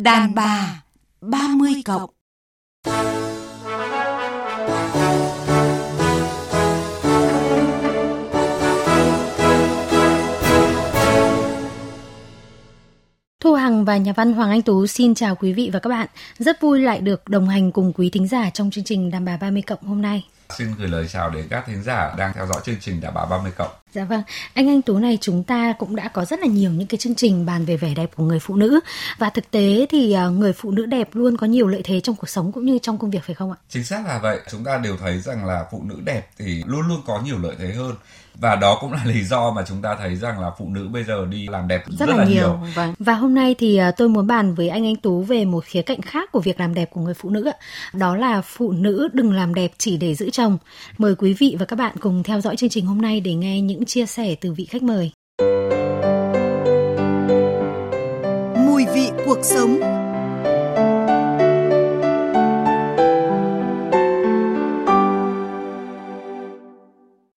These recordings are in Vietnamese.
Đàn bà 30+. Thu Hằng và nhà văn Hoàng Anh Tú xin chào quý vị và các bạn. Rất vui lại được đồng hành cùng quý thính giả trong chương trình Đàn bà 30+ hôm nay. Xin gửi lời chào đến các thính giả đang theo dõi chương trình Đàn bà 30+. Dạ vâng, anh Tú này, chúng ta cũng đã có rất là nhiều những cái chương trình bàn về vẻ đẹp của người phụ nữ. Và thực tế thì người phụ nữ đẹp luôn có nhiều lợi thế trong cuộc sống cũng như trong công việc phải không ạ? Chính xác là vậy, chúng ta đều thấy rằng là phụ nữ đẹp thì luôn luôn có nhiều lợi thế hơn. Và đó cũng là lý do mà chúng ta thấy rằng là phụ nữ bây giờ đi làm đẹp rất là nhiều. Vâng. Và hôm nay thì tôi muốn bàn với anh Tú về một khía cạnh khác của việc làm đẹp của người phụ nữ. Đó là phụ nữ đừng làm đẹp chỉ để giữ chồng. Mời quý vị và các bạn cùng theo dõi chương trình hôm nay để nghe những chia sẻ từ vị khách mời. Mùi vị cuộc sống.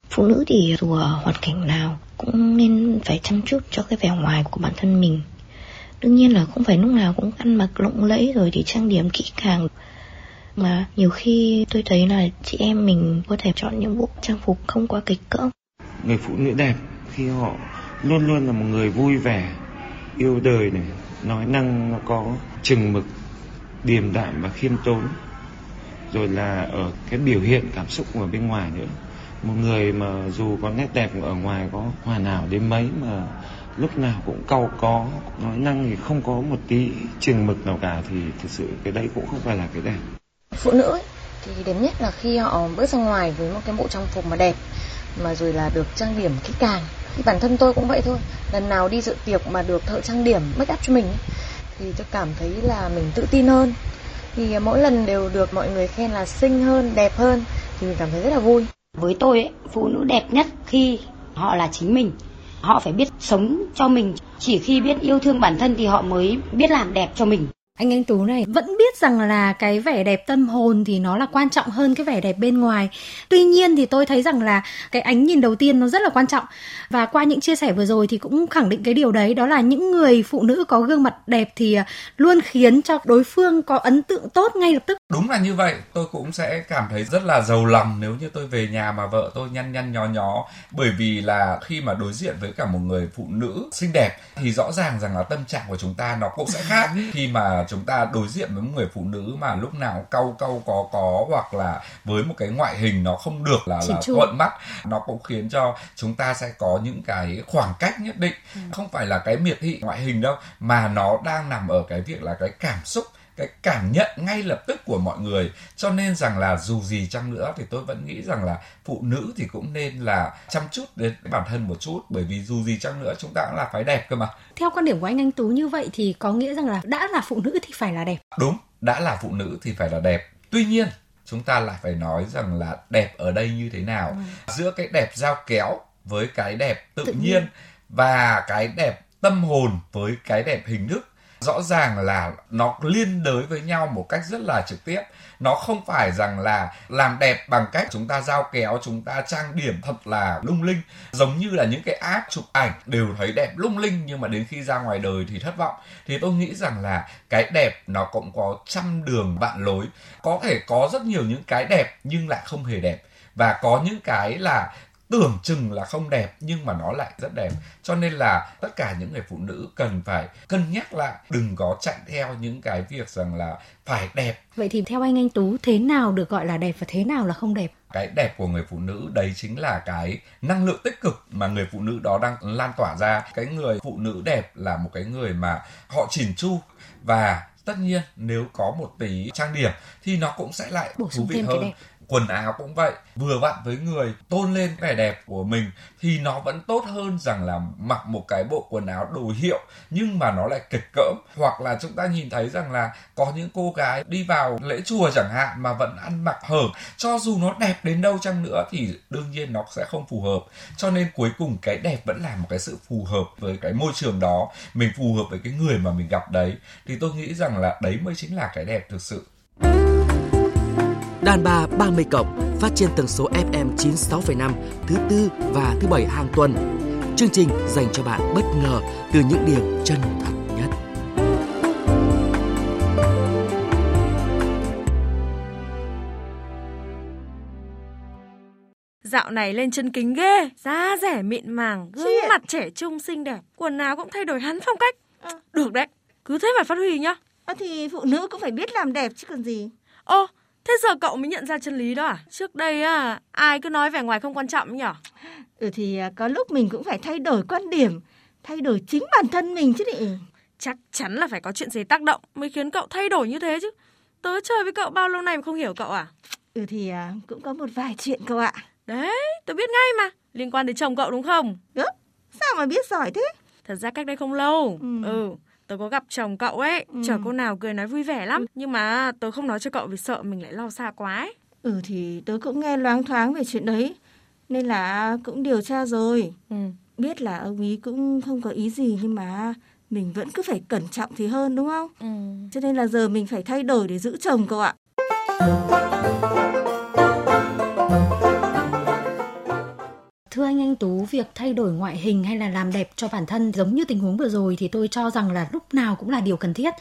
Phụ nữ thì dù hoàn cảnh nào cũng nên phải chăm chút cho cái vẻ ngoài của bản thân mình. Đương nhiên là không phải lúc nào cũng ăn mặc lộng lẫy rồi thì trang điểm kỹ càng. Mà nhiều khi tôi thấy là chị em mình có thể chọn những bộ trang phục không quá kịch cỡ. Người phụ nữ đẹp khi họ luôn luôn là một người vui vẻ, yêu đời này, nói năng nó có chừng mực, điềm đạm và khiêm tốn. Rồi là ở cái biểu hiện cảm xúc của bên ngoài nữa. Một người mà dù có nét đẹp ở ngoài có hoàn hảo đến mấy mà lúc nào cũng cau có, nói năng thì không có một tí chừng mực nào cả thì thực sự cái đấy cũng không phải là cái đẹp. Phụ nữ thì đẹp nhất là khi họ bước ra ngoài với một cái bộ trang phục mà đẹp, mà rồi là được trang điểm kỹ càng. Bản thân tôi cũng vậy thôi, lần nào đi dự tiệc mà được thợ trang điểm make up cho mình thì tôi cảm thấy là mình tự tin hơn. Thì mỗi lần đều được mọi người khen là xinh hơn, đẹp hơn thì mình cảm thấy rất là vui. Với tôi ấy, phụ nữ đẹp nhất khi họ là chính mình. Họ phải biết sống cho mình. Chỉ khi biết yêu thương bản thân thì họ mới biết làm đẹp cho mình. Anh Tú này vẫn biết rằng là cái vẻ đẹp tâm hồn thì nó là quan trọng hơn cái vẻ đẹp bên ngoài. Tuy nhiên thì tôi thấy rằng là cái ánh nhìn đầu tiên nó rất là quan trọng. Và qua những chia sẻ vừa rồi thì cũng khẳng định cái điều đấy. Đó là những người phụ nữ có gương mặt đẹp thì luôn khiến cho đối phương có ấn tượng tốt ngay lập tức. Đúng là như vậy. Tôi cũng sẽ cảm thấy rất là giàu lòng nếu như tôi về nhà mà vợ tôi nhăn nhăn nhó nhó. Bởi vì là khi mà đối diện với cả một người phụ nữ xinh đẹp thì rõ ràng rằng là tâm trạng của chúng ta nó cũng sẽ khác. Khi mà chúng ta đối diện với một người phụ nữ mà lúc nào cau có hoặc là với một cái ngoại hình nó không được là thuận mắt, nó cũng khiến cho chúng ta sẽ có những cái khoảng cách nhất định. Không phải là cái miệt thị ngoại hình đâu, mà nó đang nằm ở cái việc là cái cảm xúc, cái cảm nhận ngay lập tức của mọi người. Cho nên rằng là dù gì chăng nữa thì tôi vẫn nghĩ rằng là phụ nữ thì cũng nên là chăm chút đến bản thân một chút, bởi vì dù gì chăng nữa chúng ta cũng là phải đẹp cơ mà. Theo quan điểm của anh Tú như vậy thì có nghĩa rằng là đã là phụ nữ thì phải là đẹp. Đúng, đã là phụ nữ thì phải là đẹp. Tuy nhiên, chúng ta lại phải nói rằng là đẹp ở đây như thế nào. Giữa cái đẹp dao kéo với cái đẹp tự nhiên và cái đẹp tâm hồn với cái đẹp hình thức, rõ ràng là nó liên đới với nhau một cách rất là trực tiếp. Nó không phải rằng là làm đẹp bằng cách chúng ta dao kéo, chúng ta trang điểm thật là lung linh. Giống như là những cái app chụp ảnh đều thấy đẹp lung linh nhưng mà đến khi ra ngoài đời thì thất vọng. Thì tôi nghĩ rằng là cái đẹp nó cũng có trăm đường vạn lối. Có thể có rất nhiều những cái đẹp nhưng lại không hề đẹp. Và có những cái là tưởng chừng là không đẹp nhưng mà nó lại rất đẹp. Cho nên là tất cả những người phụ nữ cần phải cân nhắc lại, đừng có chạy theo những cái việc rằng là phải đẹp. Vậy thì theo anh Tú, thế nào được gọi là đẹp và thế nào là không đẹp? Cái đẹp của người phụ nữ đấy chính là cái năng lượng tích cực mà người phụ nữ đó đang lan tỏa ra. Cái người phụ nữ đẹp là một cái người mà họ chỉn chu, và tất nhiên nếu có một tí trang điểm thì nó cũng sẽ lại bổ sung thú vị hơn. Quần áo cũng vậy, vừa vặn với người, tôn lên vẻ đẹp của mình thì nó vẫn tốt hơn rằng là mặc một cái bộ quần áo đồ hiệu nhưng mà nó lại kịch cỡm. Hoặc là chúng ta nhìn thấy rằng là có những cô gái đi vào lễ chùa chẳng hạn mà vẫn ăn mặc hở, cho dù nó đẹp đến đâu chăng nữa thì đương nhiên nó sẽ không phù hợp. Cho nên cuối cùng cái đẹp vẫn là một cái sự phù hợp với cái môi trường đó, mình phù hợp với cái người mà mình gặp đấy, thì tôi nghĩ rằng là đấy mới chính là cái đẹp thực sự. Đàn bà 30+ phát trên tần số FM 96,5 thứ Tư và thứ Bảy hàng tuần. Chương trình dành cho bạn bất ngờ từ những điều chân thật nhất. Dạo này lên chân kính ghê, da rẻ mịn màng, gương mặt trẻ trung xinh đẹp, quần áo cũng thay đổi hẳn phong cách. Được đấy, cứ thế mà phát huy nhá. Thì phụ nữ cũng phải biết làm đẹp chứ còn gì. Thế giờ cậu mới nhận ra chân lý đó à? Trước đây ai cứ nói vẻ ngoài không quan trọng nhỉ? Thì có lúc mình cũng phải thay đổi quan điểm, thay đổi chính bản thân mình chứ nhỉ. Chắc chắn là phải có chuyện gì tác động mới khiến cậu thay đổi như thế chứ. Tớ chơi với cậu bao lâu nay mà không hiểu cậu à? Thì cũng có một vài chuyện cậu ạ. Đấy, tớ biết ngay mà. Liên quan đến chồng cậu đúng không? Đúng, sao mà biết giỏi thế? Thật ra cách đây không lâu, tớ có gặp chồng cậu ấy, chở cô nào cười nói vui vẻ lắm. Nhưng mà tớ không nói cho cậu vì sợ mình lại lo xa quá ấy. Thì tớ cũng nghe loáng thoáng về chuyện đấy, nên là cũng điều tra rồi. Biết là ông ý cũng không có ý gì, nhưng mà mình vẫn cứ phải cẩn trọng thì hơn đúng không? Cho nên là giờ mình phải thay đổi để giữ chồng cậu ạ. Thưa anh Tú, việc thay đổi ngoại hình hay là làm đẹp cho bản thân giống như tình huống vừa rồi thì tôi cho rằng là lúc nào cũng là điều cần thiết.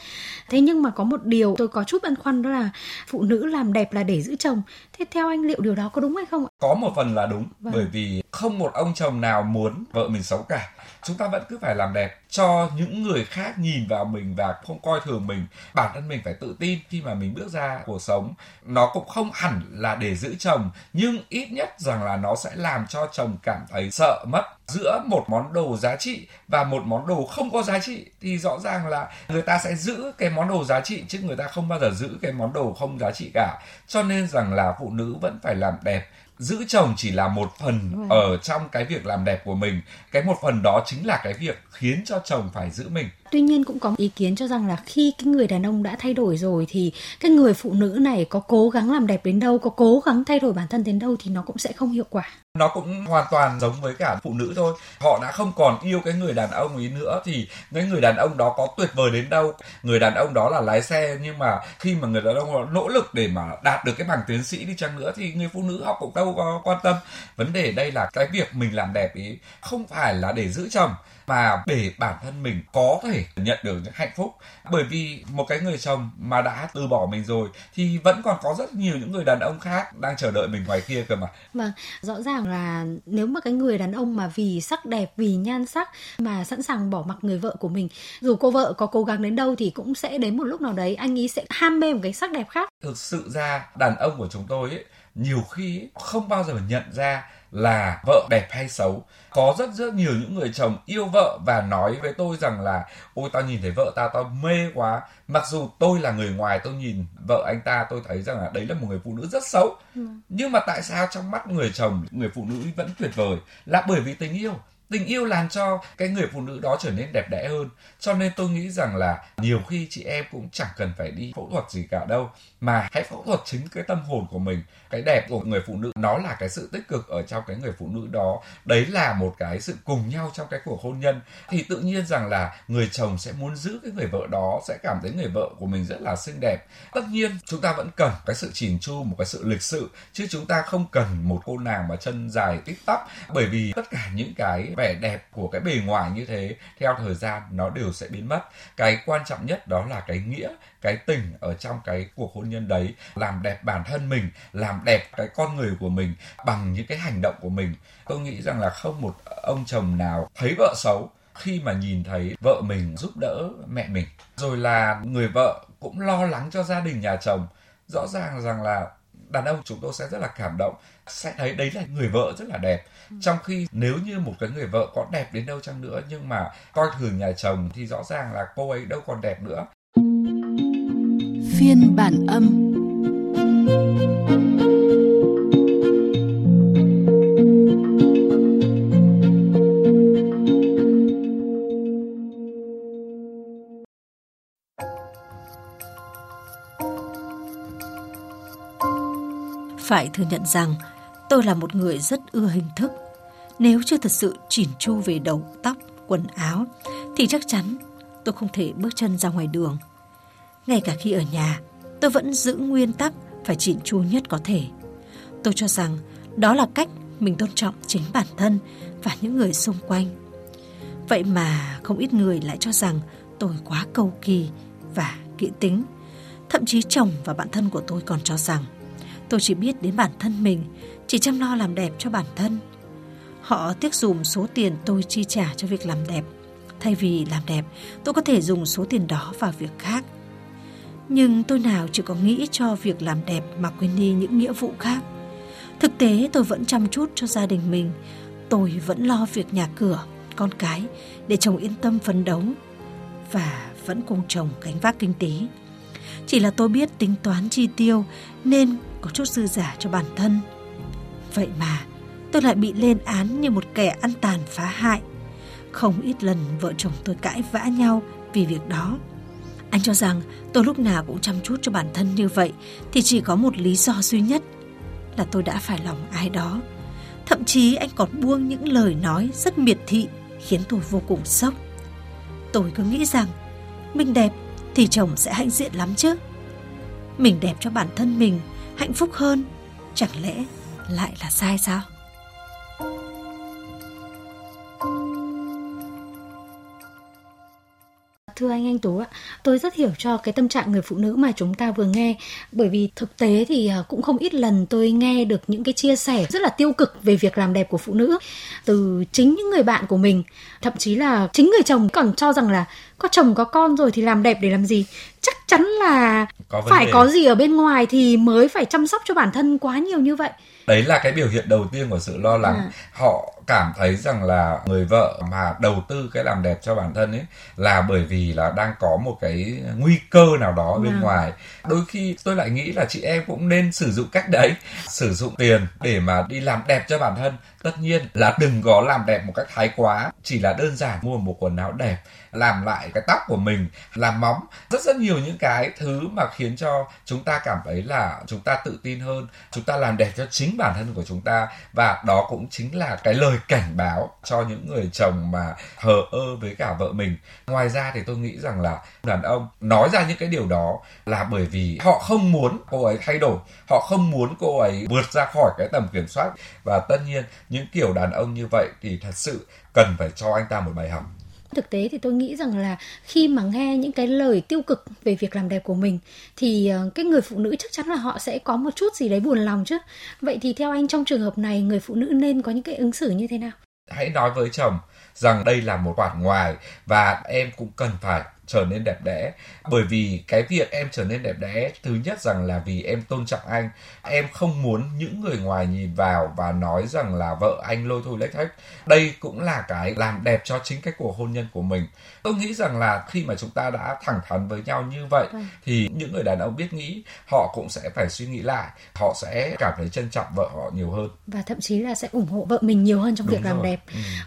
Thế nhưng mà có một điều tôi có chút băn khoăn, đó là phụ nữ làm đẹp là để giữ chồng. Thế theo anh liệu điều đó có đúng hay không ạ? Có một phần là đúng, bởi vì không một ông chồng nào muốn vợ mình xấu cả. Chúng ta vẫn cứ phải làm đẹp cho những người khác nhìn vào mình và không coi thường mình. Bản thân mình phải tự tin khi mà mình bước ra cuộc sống. Nó cũng không hẳn là để giữ chồng, nhưng ít nhất rằng là nó sẽ làm cho chồng cảm thấy sợ mất. Giữa một món đồ giá trị và một món đồ không có giá trị thì rõ ràng là người ta sẽ giữ cái món đồ giá trị, chứ người ta không bao giờ giữ cái món đồ không giá trị cả. Cho nên rằng là phụ nữ vẫn phải làm đẹp. Giữ chồng chỉ là một phần ở trong cái việc làm đẹp của mình. Cái một phần đó chính là cái việc khiến cho chồng phải giữ mình. Tuy nhiên cũng có ý kiến cho rằng là khi cái người đàn ông đã thay đổi rồi thì cái người phụ nữ này có cố gắng làm đẹp đến đâu, có cố gắng thay đổi bản thân đến đâu thì nó cũng sẽ không hiệu quả. Nó cũng hoàn toàn giống với cả phụ nữ thôi. Họ đã không còn yêu cái người đàn ông ấy nữa thì cái người đàn ông đó có tuyệt vời đến đâu. Người đàn ông đó là lái xe, nhưng mà khi mà người đàn ông họ nỗ lực để mà đạt được cái bằng tiến sĩ đi chăng nữa thì người phụ nữ họ cũng đâu có quan tâm. Vấn đề đây là cái việc mình làm đẹp ấy không phải là để giữ chồng, mà để bản thân mình có thể nhận được những hạnh phúc. Bởi vì một cái người chồng mà đã từ bỏ mình rồi thì vẫn còn có rất nhiều những người đàn ông khác đang chờ đợi mình ngoài kia cơ mà. Vâng, rõ ràng là nếu mà cái người đàn ông mà vì sắc đẹp, vì nhan sắc mà sẵn sàng bỏ mặc người vợ của mình, dù cô vợ có cố gắng đến đâu thì cũng sẽ đến một lúc nào đấy anh ấy sẽ ham mê một cái sắc đẹp khác. Thực sự ra đàn ông của chúng tôi ấy, nhiều khi ấy, không bao giờ nhận ra là vợ đẹp hay xấu. Có rất nhiều những người chồng yêu vợ và nói với tôi rằng là ôi tao nhìn thấy vợ tao mê quá. Mặc dù tôi là người ngoài, tôi nhìn vợ anh ta tôi thấy rằng là đấy là một người phụ nữ rất xấu. Nhưng mà tại sao trong mắt người chồng, người phụ nữ vẫn tuyệt vời? Là bởi vì tình yêu. Tình yêu làm cho cái người phụ nữ đó trở nên đẹp đẽ hơn. Cho nên tôi nghĩ rằng là nhiều khi chị em cũng chẳng cần phải đi phẫu thuật gì cả đâu, mà hãy phẫu thuật chính cái tâm hồn của mình. Cái đẹp của người phụ nữ nó là cái sự tích cực ở trong cái người phụ nữ đó. Đấy là một cái sự cùng nhau trong cái cuộc hôn nhân. Thì tự nhiên rằng là người chồng sẽ muốn giữ cái người vợ đó, sẽ cảm thấy người vợ của mình rất là xinh đẹp. Tất nhiên chúng ta vẫn cần cái sự chỉn chu, một cái sự lịch sự, chứ chúng ta không cần một cô nàng mà chân dài tít tắp. Bởi vì tất cả những cái vẻ đẹp của cái bề ngoài như thế theo thời gian nó đều sẽ biến mất. Cái quan trọng nhất đó là cái nghĩa, cái tình ở trong cái cuộc hôn nhân đấy. Làm đẹp bản thân mình, làm đẹp cái con người của mình bằng những cái hành động của mình. Tôi nghĩ rằng là không một ông chồng nào thấy vợ xấu khi mà nhìn thấy vợ mình giúp đỡ mẹ mình. Rồi là người vợ cũng lo lắng cho gia đình nhà chồng. Rõ ràng rằng là đàn ông chúng tôi sẽ rất là cảm động, sẽ thấy đấy là người vợ rất là đẹp. Trong khi nếu như một cái người vợ có đẹp đến đâu chăng nữa nhưng mà coi thường nhà chồng thì rõ ràng là cô ấy đâu còn đẹp nữa. Phiên bản âm. Phải thừa nhận rằng tôi là một người rất ưa hình thức. Nếu chưa thật sự chỉn chu về đầu tóc, quần áo thì chắc chắn tôi không thể bước chân ra ngoài đường. Ngay cả khi ở nhà, tôi vẫn giữ nguyên tắc phải chỉn chu nhất có thể. Tôi cho rằng đó là cách mình tôn trọng chính bản thân và những người xung quanh. Vậy mà không ít người lại cho rằng tôi quá cầu kỳ và kỹ tính. Thậm chí chồng và bạn thân của tôi còn cho rằng Tôi chỉ biết đến bản thân mình, chỉ chăm lo làm đẹp cho bản thân. Họ tiếc dùm số tiền tôi chi trả cho việc làm đẹp. Thay vì làm đẹp, tôi có thể dùng số tiền đó vào việc khác. Nhưng tôi nào chỉ có nghĩ cho việc làm đẹp mà quên đi những nghĩa vụ khác. Thực tế tôi vẫn chăm chút cho gia đình mình. Tôi vẫn lo việc nhà cửa, con cái để chồng yên tâm phấn đấu. Và vẫn cùng chồng gánh vác kinh tế. Chỉ là tôi biết tính toán chi tiêu nên có chút dư giả cho bản thân. Vậy mà tôi lại bị lên án như một kẻ ăn tàn phá hại. Không ít lần vợ chồng tôi cãi vã nhau vì việc đó. Anh cho rằng tôi lúc nào cũng chăm chút cho bản thân như vậy thì chỉ có một lý do duy nhất là tôi đã phải lòng ai đó. Thậm chí anh còn buông những lời nói rất miệt thị khiến tôi vô cùng sốc. Tôi cứ nghĩ rằng mình đẹp thì chồng sẽ hãnh diện lắm chứ. Mình đẹp cho bản thân mình, hạnh phúc hơn, chẳng lẽ lại là sai sao? Thưa anh Tú ạ, tôi rất hiểu cho cái tâm trạng người phụ nữ mà chúng ta vừa nghe, bởi vì thực tế thì cũng không ít lần tôi nghe được những cái chia sẻ rất là tiêu cực về việc làm đẹp của phụ nữ từ chính những người bạn của mình, thậm chí là chính người chồng còn cho rằng là có chồng có con rồi thì làm đẹp để làm gì, chắc chắn là phải có gì ở bên ngoài thì mới phải chăm sóc cho bản thân quá nhiều như vậy. Đấy là cái biểu hiện đầu tiên của sự lo lắng. Họ cảm thấy rằng là người vợ mà đầu tư cái làm đẹp cho bản thân ấy là bởi vì là đang có một cái nguy cơ nào đó bên ngoài. Đôi khi tôi lại nghĩ là chị em cũng nên sử dụng cách đấy, sử dụng tiền để mà đi làm đẹp cho bản thân. Tất nhiên là đừng có làm đẹp một cách thái quá, chỉ là đơn giản mua một quần áo đẹp, làm lại cái tóc của mình, làm móng, rất nhiều những cái thứ mà khiến cho chúng ta cảm thấy là chúng ta tự tin hơn, chúng ta làm đẹp cho chính bản thân của chúng ta. Và đó cũng chính là cái lời cảnh báo cho những người chồng mà thờ ơ với cả vợ mình. Ngoài ra thì tôi nghĩ rằng là đàn ông nói ra những cái điều đó là bởi vì họ không muốn cô ấy thay đổi, họ không muốn cô ấy vượt ra khỏi cái tầm kiểm soát. Và tất nhiên những kiểu đàn ông như vậy thì thật sự cần phải cho anh ta một bài học. Thực tế thì tôi nghĩ rằng là khi mà nghe những cái lời tiêu cực về việc làm đẹp của mình thì cái người phụ nữ chắc chắn là họ sẽ có một chút gì đấy buồn lòng chứ. Vậy thì theo anh, trong trường hợp này người phụ nữ nên có những cái ứng xử như thế nào? Hãy nói với chồng rằng đây là một khoản ngoài và em cũng cần phải trở nên đẹp đẽ. Bởi vì cái việc em trở nên đẹp đẽ, thứ nhất rằng là vì em tôn trọng anh. Em không muốn những người ngoài nhìn vào và nói rằng là vợ anh lôi thôi lếch thếch. Đây cũng là cái làm đẹp cho chính cái cuộc hôn nhân của mình. Tôi nghĩ rằng là khi mà chúng ta đã thẳng thắn với nhau như vậy thì những người đàn ông biết nghĩ họ cũng sẽ phải suy nghĩ lại. Họ sẽ cảm thấy trân trọng vợ họ nhiều hơn. Và thậm chí là sẽ ủng hộ vợ mình nhiều hơn trong việc làm đẹp.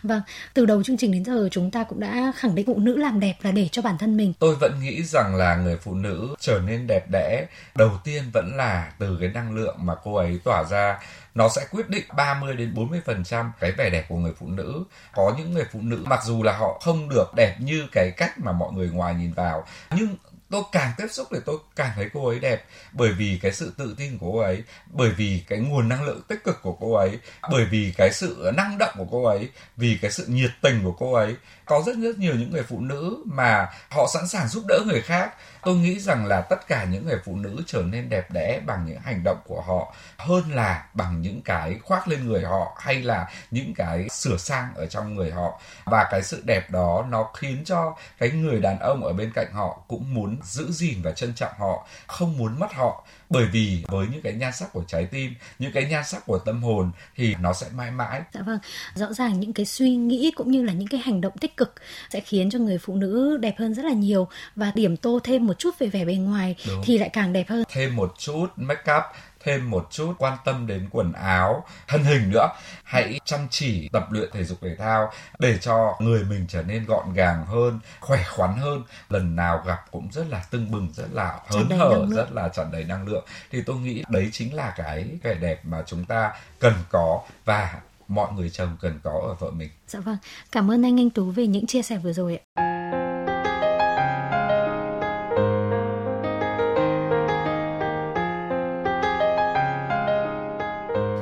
Vâng, từ đầu chương trình đến giờ chúng ta cũng đã khẳng định phụ nữ làm đẹp là để cho bản thân mình. Tôi vẫn nghĩ rằng là người phụ nữ trở nên đẹp đẽ đầu tiên vẫn là từ cái năng lượng mà cô ấy tỏa ra. Nó sẽ quyết định 30-40% cái vẻ đẹp của người phụ nữ. Có những người phụ nữ mặc dù là họ không được đẹp như cái cách mà mọi người ngoài nhìn vào, nhưng tôi càng tiếp xúc thì tôi càng thấy cô ấy đẹp, bởi vì cái sự tự tin của cô ấy, bởi vì cái nguồn năng lượng tích cực của cô ấy, bởi vì cái sự năng động của cô ấy, vì cái sự nhiệt tình của cô ấy. Có rất nhiều những người phụ nữ mà họ sẵn sàng giúp đỡ người khác. Tôi nghĩ rằng là tất cả những người phụ nữ trở nên đẹp đẽ bằng những hành động của họ hơn là bằng những cái khoác lên người họ hay là những cái sửa sang ở trong người họ. Và cái sự đẹp đó nó khiến cho cái người đàn ông ở bên cạnh họ cũng muốn giữ gìn và trân trọng họ, không muốn mất họ. Bởi vì với những cái nhan sắc của trái tim, những cái nhan sắc của tâm hồn thì nó sẽ mãi mãi. Dạ vâng, rõ ràng những cái suy nghĩ cũng như là những cái hành động tích cực sẽ khiến cho người phụ nữ đẹp hơn rất là nhiều, và điểm tô thêm một chút về vẻ bề ngoài thì lại càng đẹp hơn. Thêm một chút make up, thêm một chút quan tâm đến quần áo, thân hình nữa. Hãy chăm chỉ tập luyện thể dục thể thao để cho người mình trở nên gọn gàng hơn, khỏe khoắn hơn. Lần nào gặp cũng rất là tưng bừng, rất là hớn hở, rất là tràn đầy năng lượng. Thì tôi nghĩ đấy chính là cái vẻ đẹp mà chúng ta cần có và mọi người chồng cần có ở vợ mình. Dạ vâng, cảm ơn anh Tú về những chia sẻ vừa rồi ạ.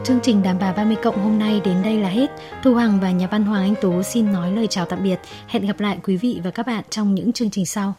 Chương trình Đàn Bà 30+ hôm nay đến đây là hết. Thu Hằng và nhà văn Hoàng Anh Tú xin nói lời chào tạm biệt. Hẹn gặp lại quý vị và các bạn trong những chương trình sau.